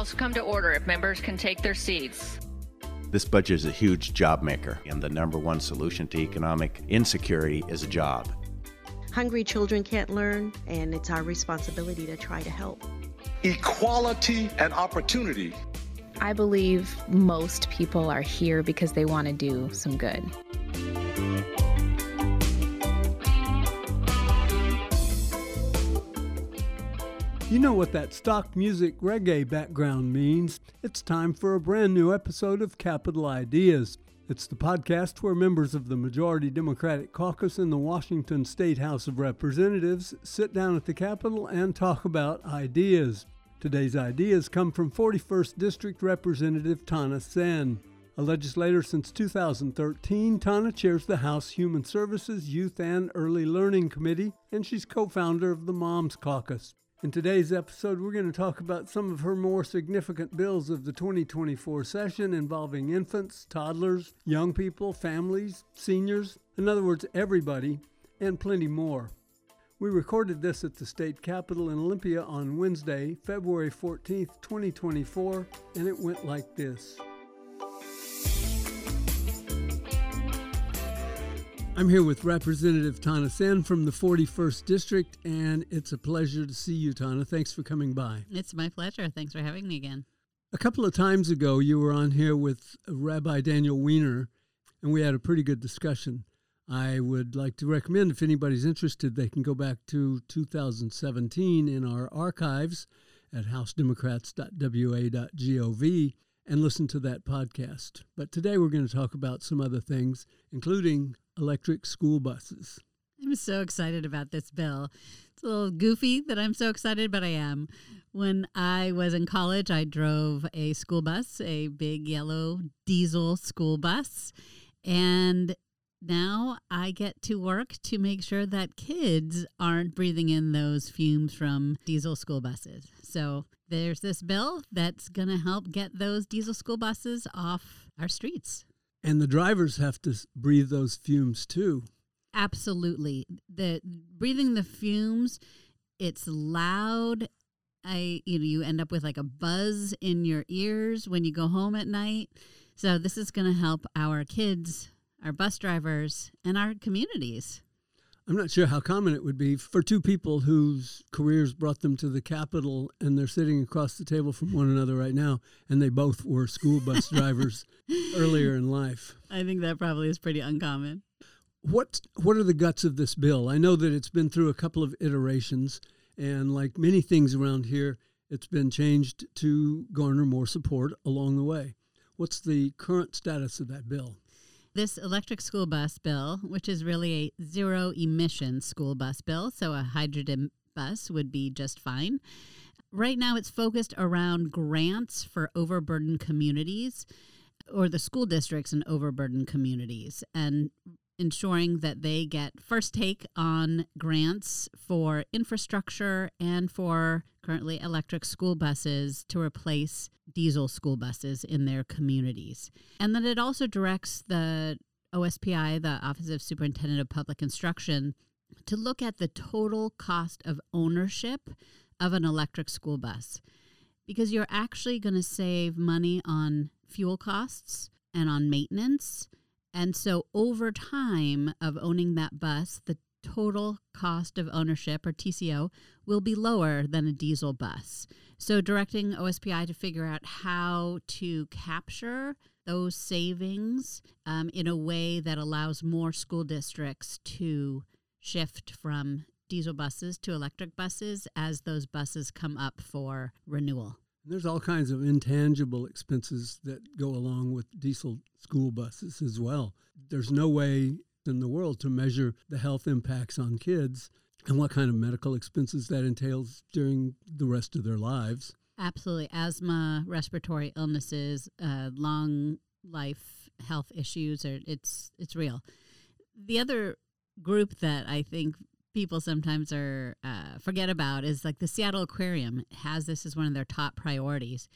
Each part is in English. House come to order if members can take their seats. This budget is a huge job maker, and the number one solution to economic insecurity is a job. Hungry children can't learn, and it's our responsibility to try to help. Equality and opportunity. I believe most people are here because they want to do some good. You know what that stock music reggae background means. It's time for a brand new episode of Capitol Ideas. It's the podcast where members of the majority Democratic caucus in the Washington State House of Representatives sit down at the Capitol and talk about ideas. Today's ideas come from 41st District Representative Tana Senn. A legislator since 2013, Tana chairs the House Human Services, Youth and Early Learning Committee, and she's co-founder of the Moms Caucus. In today's episode, we're going to talk about some of her more significant bills of the 2024 session involving infants, toddlers, young people, families, seniors, in other words, everybody, and plenty more. We recorded this at the state capitol in Olympia on Wednesday, February 14th, 2024, and it went like this. I'm here with Representative Tana Senn from the 41st District, and it's a pleasure to see you, Tana. Thanks for coming by. It's my pleasure. Thanks for having me again. A couple of times ago, you were on here with Rabbi Daniel Weiner, and we had a pretty good discussion. I would like to recommend, if anybody's interested, they can go back to 2017 in our archives at housedemocrats.wa.gov and listen to that podcast. But today we're going to talk about some other things, including electric school buses. I'm so excited about this bill. It's a little goofy that I'm so excited, but I am. When I was in college, I drove a school bus, a big yellow diesel school bus, and now I get to work to make sure that kids aren't breathing in those fumes from diesel school buses. So there's this bill that's going to help get those diesel school buses off our streets. And the drivers have to breathe those fumes too. Absolutely. The breathing the fumes, it's loud. You end up with like a buzz in your ears when you go home at night. So this is going to help our kids, our bus drivers, and our communities. I'm not sure how common it would be for two people whose careers brought them to the Capitol, and they're sitting across the table from one another right now, and they both were school bus drivers earlier in life. I think that probably is pretty uncommon. What are the guts of this bill? I know that it's been through a couple of iterations, and like many things around here, it's been changed to garner more support along the way. What's the current status of that bill? This electric school bus bill, which is really a zero-emission school bus bill, so a hydrogen bus would be just fine. Right now it's focused around grants for overburdened communities or the school districts in overburdened communities and ensuring that they get first take on grants for infrastructure and for currently electric school buses to replace diesel school buses in their communities. And then it also directs the OSPI, the Office of Superintendent of Public Instruction, to look at the total cost of ownership of an electric school bus, because you're actually going to save money on fuel costs and on maintenance. And so over time of owning that bus, the total cost of ownership, or TCO, will be lower than a diesel bus. So directing OSPI to figure out how to capture those savings in a way that allows more school districts to shift from diesel buses to electric buses as those buses come up for renewal. There's all kinds of intangible expenses that go along with diesel school buses as well. There's no way in the world to measure the health impacts on kids and what kind of medical expenses that entails during the rest of their lives. Absolutely. Asthma, respiratory illnesses, long life health issues, it's real. The other group that I think people sometimes forget about is like the Seattle Aquarium has this as one of their top priorities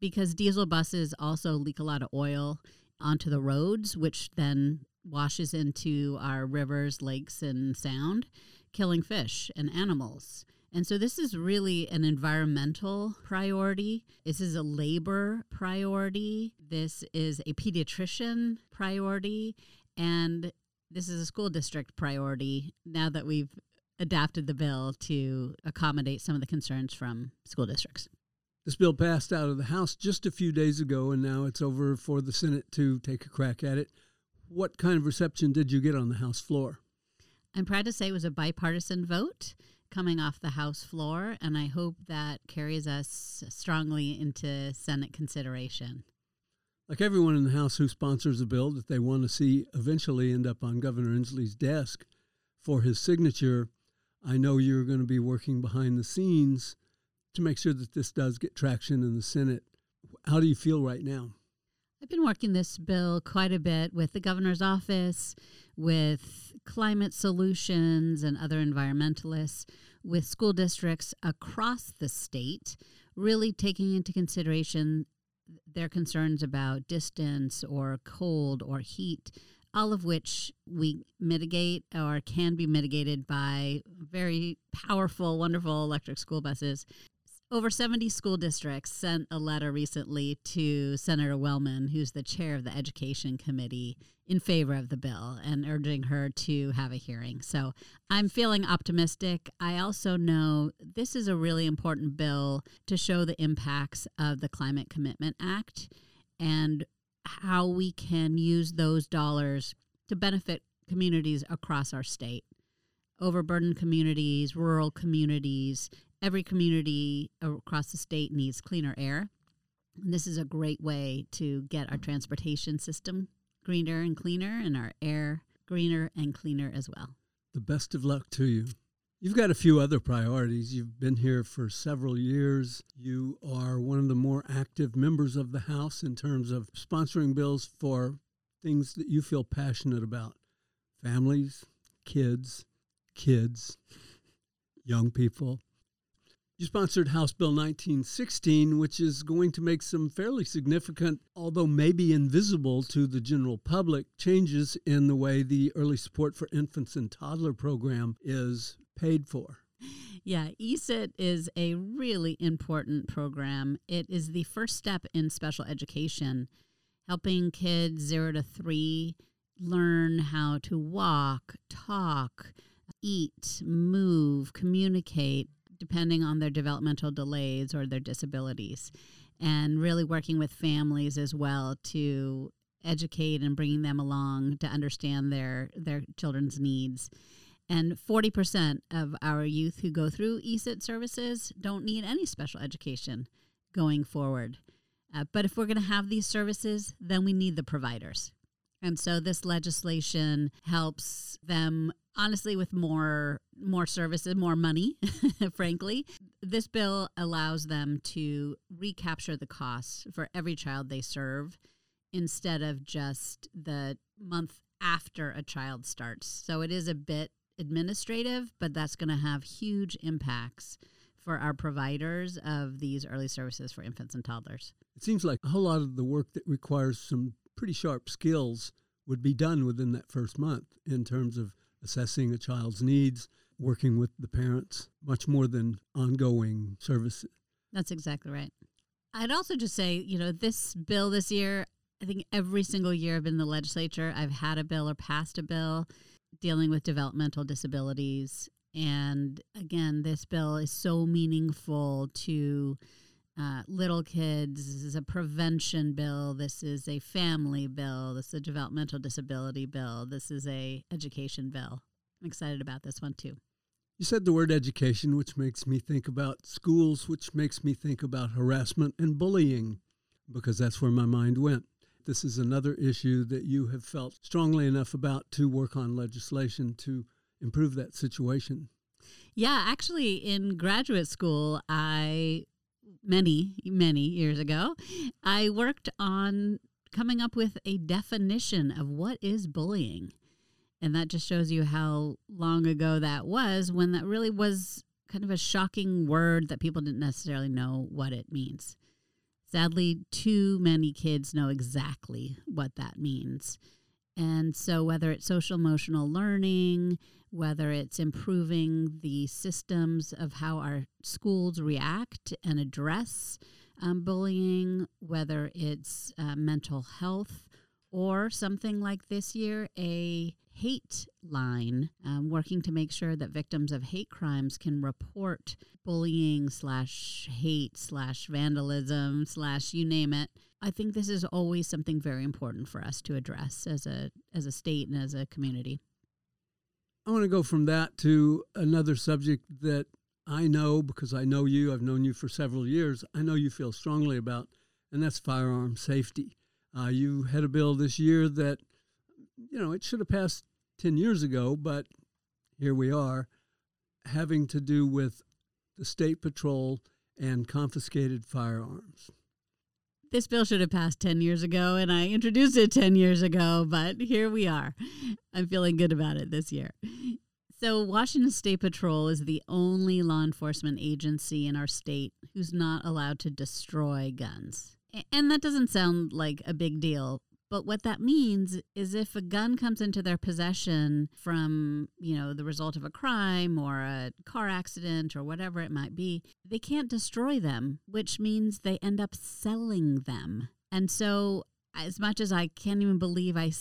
because diesel buses also leak a lot of oil onto the roads, which then washes into our rivers, lakes, and sound, killing fish and animals. And so this is really an environmental priority. This is a labor priority. This is a pediatrician priority. And this is a school district priority now that we've adapted the bill to accommodate some of the concerns from school districts. This bill passed out of the House just a few days ago, and now it's over for the Senate to take a crack at it. What kind of reception did you get on the House floor? I'm proud to say it was a bipartisan vote coming off the House floor, and I hope that carries us strongly into Senate consideration. Like everyone in the House who sponsors a bill that they want to see eventually end up on Governor Inslee's desk for his signature, I know you're going to be working behind the scenes to make sure that this does get traction in the Senate. How do you feel right now? I've been working this bill quite a bit with the governor's office, with Climate Solutions and other environmentalists, with school districts across the state, really taking into consideration their concerns about distance or cold or heat, all of which we mitigate or can be mitigated by very powerful, wonderful electric school buses. Over 70 school districts sent a letter recently to Senator Wellman, who's the chair of the Education Committee, in favor of the bill and urging her to have a hearing. So I'm feeling optimistic. I also know this is a really important bill to show the impacts of the Climate Commitment Act and how we can use those dollars to benefit communities across our state. Overburdened communities, rural communities, every community across the state needs cleaner air. And this is a great way to get our transportation system greener and cleaner and our air greener and cleaner as well. The best of luck to you. You've got a few other priorities. You've been here for several years. You are one of the more active members of the House in terms of sponsoring bills for things that you feel passionate about. Families, kids, young people. You sponsored House Bill 1916, which is going to make some fairly significant, although maybe invisible to the general public, changes in the way the early support for infants and toddler program is paid for. Yeah, ESIT is a really important program. It is the first step in special education, helping kids 0 to 3 learn how to walk, talk, eat, move, communicate, depending on their developmental delays or their disabilities, and really working with families as well to educate and bringing them along to understand their children's needs. And 40% of our youth who go through ESIT services don't need any special education going forward. But if we're going to have these services, then we need the providers. And so this legislation helps them, honestly, with more services, more money, frankly. This bill allows them to recapture the costs for every child they serve instead of just the month after a child starts. So it is a bit administrative, but that's going to have huge impacts for our providers of these early services for infants and toddlers. It seems like a whole lot of the work that requires some pretty sharp skills would be done within that first month in terms of assessing a child's needs, working with the parents, much more than ongoing services. That's exactly right. I'd also just say, this bill this year, I think every single year I've been in the legislature, I've had a bill or passed a bill dealing with developmental disabilities. And again, this bill is so meaningful to little kids. This is a prevention bill. This is a family bill. This is a developmental disability bill. This is a education bill. I'm excited about this one too. You said the word education, which makes me think about schools, which makes me think about harassment and bullying, because that's where my mind went. This is another issue that you have felt strongly enough about to work on legislation to improve that situation. Yeah, actually in graduate school, Many years ago, I worked on coming up with a definition of what is bullying. And that just shows you how long ago that was, when that really was kind of a shocking word that people didn't necessarily know what it means. Sadly, too many kids know exactly what that means. And so whether it's social emotional learning, whether it's improving the systems of how our schools react and address bullying, whether it's mental health, or something like this year, a hate line, working to make sure that victims of hate crimes can report bullying / hate / vandalism / you name it. I think this is always something very important for us to address as a state and as a community. I want to go from that to another subject that I know, because I know you, I've known you for several years, I know you feel strongly about, and that's firearm safety. You had a bill this year that, you know, it should have passed 10 years ago, but here we are, having to do with the state patrol and confiscated firearms. This bill should have passed 10 years ago, and I introduced it 10 years ago, but here we are. I'm feeling good about it this year. So Washington State Patrol is the only law enforcement agency in our state who's not allowed to destroy guns. And that doesn't sound like a big deal, but what that means is if a gun comes into their possession from, you know, the result of a crime or a car accident or whatever it might be, they can't destroy them, which means they end up selling them. And so as much as I can't even believe I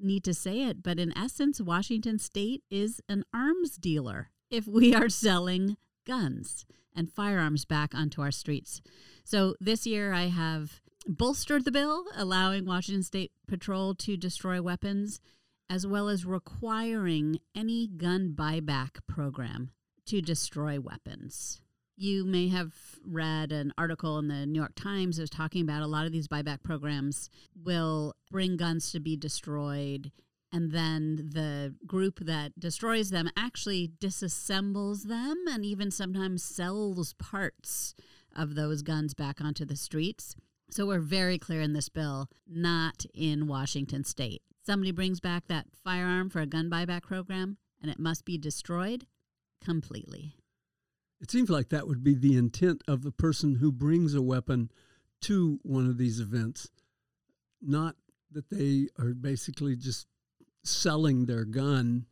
need to say it, but in essence, Washington State is an arms dealer if we are selling guns and firearms back onto our streets. So this year I have bolstered the bill, allowing Washington State Patrol to destroy weapons, as well as requiring any gun buyback program to destroy weapons. You may have read an article in the New York Times that was talking about a lot of these buyback programs will bring guns to be destroyed, and then the group that destroys them actually disassembles them and even sometimes sells parts of those guns back onto the streets. So we're very clear in this bill, not in Washington State. Somebody brings back that firearm for a gun buyback program, and it must be destroyed completely. It seems like that would be the intent of the person who brings a weapon to one of these events, not that they are basically just selling their gun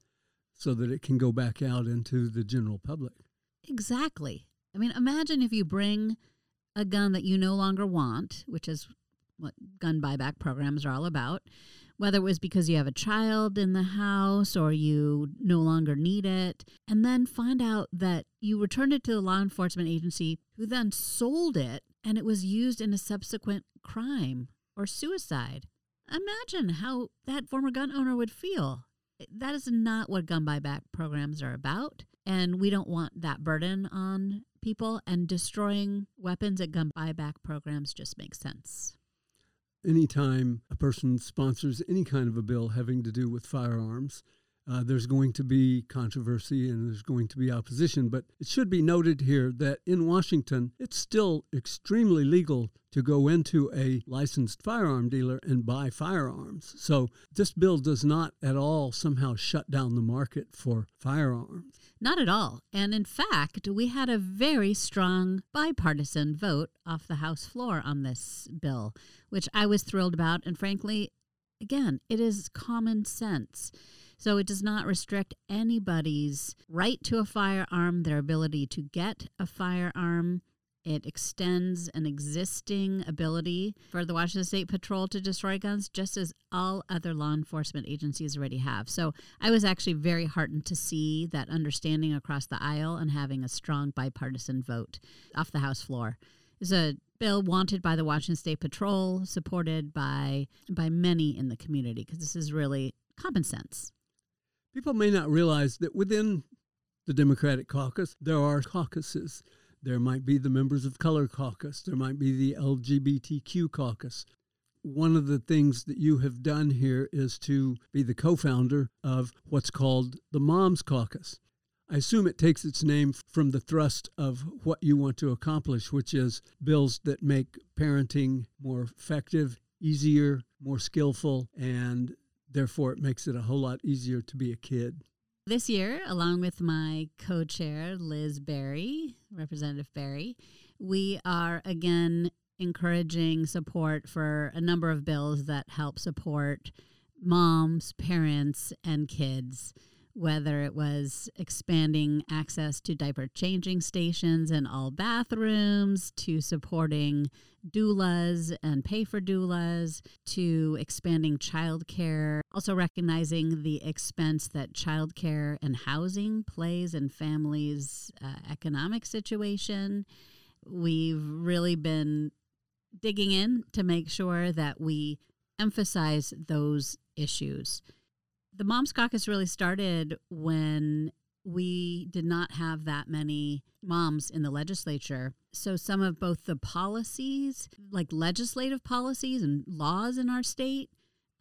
so that it can go back out into the general public. Exactly. I mean, imagine if you bring a gun that you no longer want, which is what gun buyback programs are all about, whether it was because you have a child in the house or you no longer need it, and then find out that you returned it to the law enforcement agency, who then sold it, and it was used in a subsequent crime or suicide. Imagine how that former gun owner would feel. That is not what gun buyback programs are about, and we don't want that burden on people, and destroying weapons at gun buyback programs just makes sense. Anytime a person sponsors any kind of a bill having to do with firearms, there's going to be controversy and there's going to be opposition. But it should be noted here that in Washington, it's still extremely legal to go into a licensed firearm dealer and buy firearms. So this bill does not at all somehow shut down the market for firearms. Not at all. And in fact, we had a very strong bipartisan vote off the House floor on this bill, which I was thrilled about. And frankly, again, it is common sense. So it does not restrict anybody's right to a firearm, their ability to get a firearm. It extends an existing ability for the Washington State Patrol to destroy guns, just as all other law enforcement agencies already have. So I was actually very heartened to see that understanding across the aisle and having a strong bipartisan vote off the House floor. It's a bill wanted by the Washington State Patrol, supported by many in the community, because this is really common sense. People may not realize that within the Democratic caucus, there are caucuses. There might be the Members of Color Caucus. There might be the LGBTQ Caucus. One of the things that you have done here is to be the co-founder of what's called the Moms Caucus. I assume it takes its name from the thrust of what you want to accomplish, which is bills that make parenting more effective, easier, more skillful, and therefore, it makes it a whole lot easier to be a kid. This year, along with my co-chair, Liz Berry, Representative Berry, we are again encouraging support for a number of bills that help support moms, parents, and kids, whether it was expanding access to diaper changing stations in all bathrooms, to supporting doulas and pay for doulas, to expanding childcare, also recognizing the expense that childcare and housing plays in families' economic situation. We've really been digging in to make sure that we emphasize those issues. The Moms Caucus really started when we did not have that many moms in the legislature. So some of both the policies, like legislative policies and laws in our state,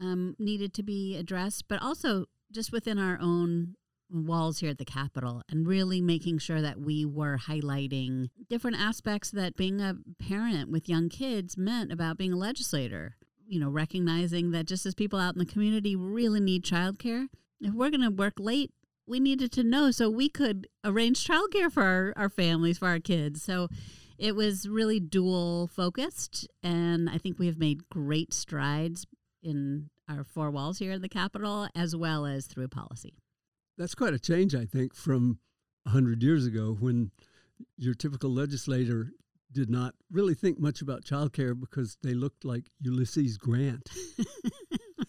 needed to be addressed, but also just within our own walls here at the Capitol, and really making sure that we were highlighting different aspects that being a parent with young kids meant about being a legislator. You know, recognizing that just as people out in the community really need childcare, if we're going to work late, we needed to know so we could arrange childcare for our families, for our kids. So it was really dual focused, and I think we have made great strides in our four walls here in the Capitol, as well as through policy. That's quite a change, I think, from 100 years ago, when your typical legislator did not really think much about childcare because they looked like Ulysses Grant.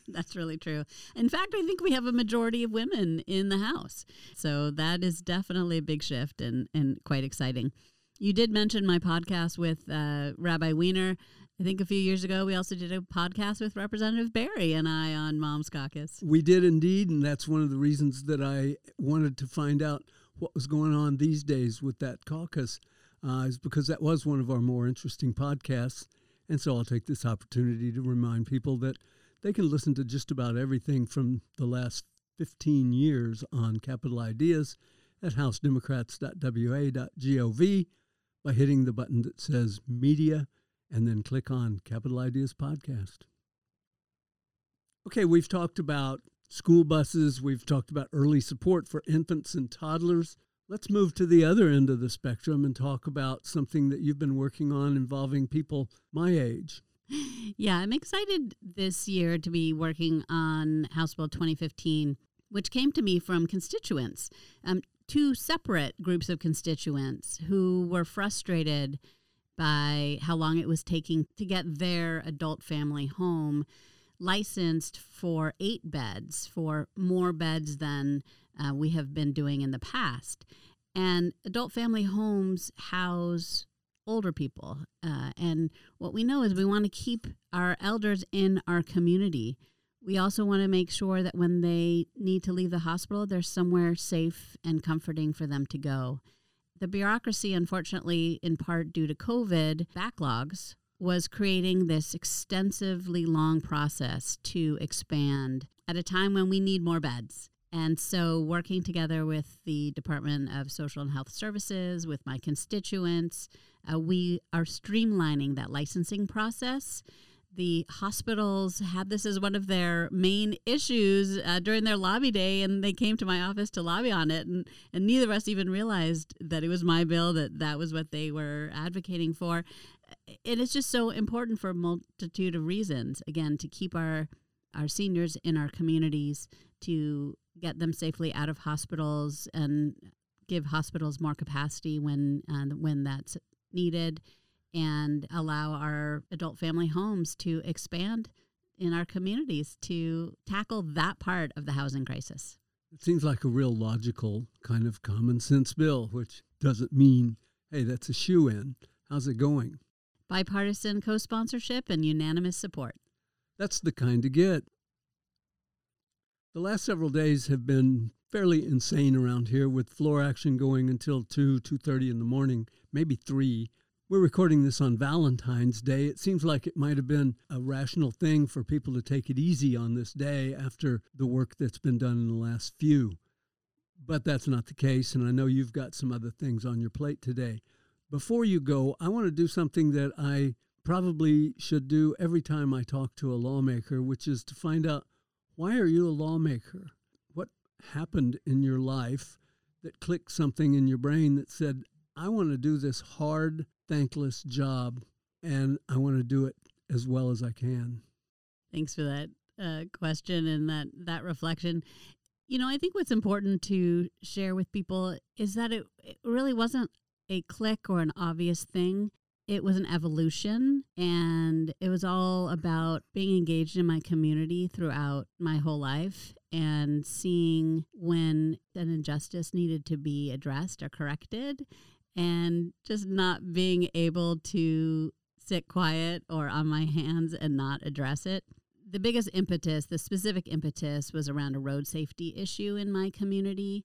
That's really true. In fact, I think we have a majority of women in the House. So that is definitely a big shift and quite exciting. You did mention my podcast with Rabbi Weiner. I think a few years ago, we also did a podcast with Representative Berry and I on Moms Caucus. We did indeed, and that's one of the reasons that I wanted to find out what was going on these days with that caucus. Is because that was one of our more interesting podcasts. And so I'll take this opportunity to remind people that they can listen to just about everything from the last 15 years on Capitol Ideas at housedemocrats.wa.gov by hitting the button that says Media and then click on Capitol Ideas Podcast. Okay, we've talked about school buses. We've talked about early support for infants and toddlers. Let's move to the other end of the spectrum and talk about something that you've been working on involving people my age. Yeah, I'm excited this year to be working on House Bill 2015, which came to me from constituents, two separate groups of constituents who were frustrated by how long it was taking to get their adult family home licensed for 8 beds, for more beds than we have been doing in the past. And adult family homes house older people. And what we know is we want to keep our elders in our community. We also want to make sure that when they need to leave the hospital, there's somewhere safe and comforting for them to go. The bureaucracy, unfortunately, in part due to COVID backlogs, was creating this extensively long process to expand at a time when we need more beds. And so working together with the Department of Social and Health Services, with my constituents, we are streamlining that licensing process. The hospitals had this as one of their main issues during their lobby day, and they came to my office to lobby on it, and neither of us even realized that it was my bill, that was what they were advocating for. It is just so important for a multitude of reasons, again, to keep our seniors in our communities, to get them safely out of hospitals and give hospitals more capacity when that's needed, and allow our adult family homes to expand in our communities to tackle that part of the housing crisis. It seems like a real logical kind of common sense bill, which doesn't mean, hey, that's a shoe-in. How's it going? Bipartisan co-sponsorship and unanimous support. That's the kind to get. The last several days have been fairly insane around here, with floor action going until 2:30 in the morning, maybe 3. We're recording this on Valentine's Day. It seems like it might have been a rational thing for people to take it easy on this day after the work that's been done in the last few. But that's not the case, and I know you've got some other things on your plate today. Before you go, I want to do something that I probably should do every time I talk to a lawmaker, which is to find out, why are you a lawmaker? What happened in your life that clicked something in your brain that said, I want to do this hard, thankless job, and I want to do it as well as I can? Thanks for that question and that reflection. You know, I think what's important to share with people is that it really wasn't a click or an obvious thing. It was an evolution, and it was all about being engaged in my community throughout my whole life and seeing when an injustice needed to be addressed or corrected, and just not being able to sit quiet or on my hands and not address it. The biggest impetus, the specific impetus, was around a road safety issue in my community.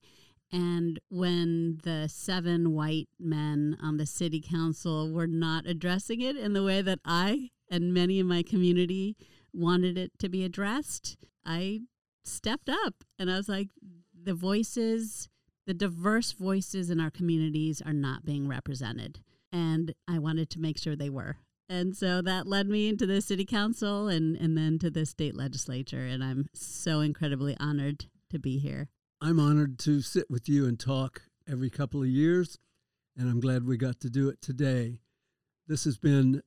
And when the 7 white men on the city council were not addressing it in the way that I and many in my community wanted it to be addressed, I stepped up and I was like, the diverse voices in our communities are not being represented. And I wanted to make sure they were. And so that led me into the city council and then to the state legislature. And I'm so incredibly honored to be here. I'm honored to sit with you and talk every couple of years, and I'm glad we got to do it today. This has been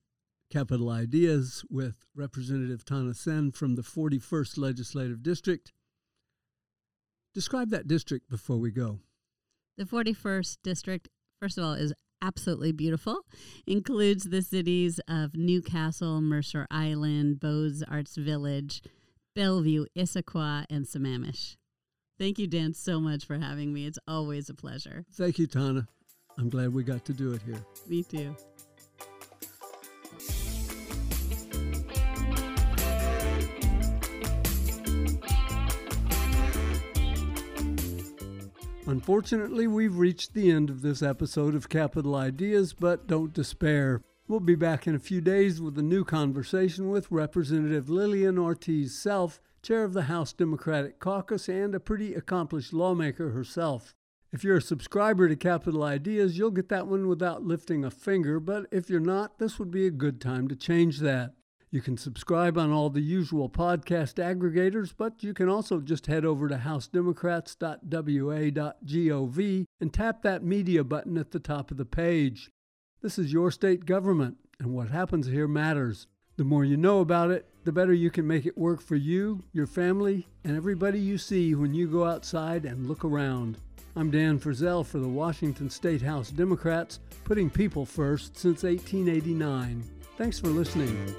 Capitol Ideas with Representative Tana Senn from the 41st Legislative District. Describe that district before we go. The 41st District, first of all, is absolutely beautiful. Includes the cities of Newcastle, Mercer Island, Beaux Arts Village, Bellevue, Issaquah, and Samammish. Thank you, Dan, so much for having me. It's always a pleasure. Thank you, Tana. I'm glad we got to do it here. Me too. Unfortunately, we've reached the end of this episode of Capitol Ideas, but don't despair. We'll be back in a few days with a new conversation with Representative Lillian Ortiz-Self, chair of the House Democratic Caucus and a pretty accomplished lawmaker herself. If you're a subscriber to Capitol Ideas, you'll get that one without lifting a finger, but if you're not, this would be a good time to change that. You can subscribe on all the usual podcast aggregators, but you can also just head over to housedemocrats.wa.gov and tap that media button at the top of the page. This is your state government, and what happens here matters. The more you know about it, the better you can make it work for you, your family, and everybody you see when you go outside and look around. I'm Dan Frizell for the Washington State House Democrats, putting people first since 1889. Thanks for listening.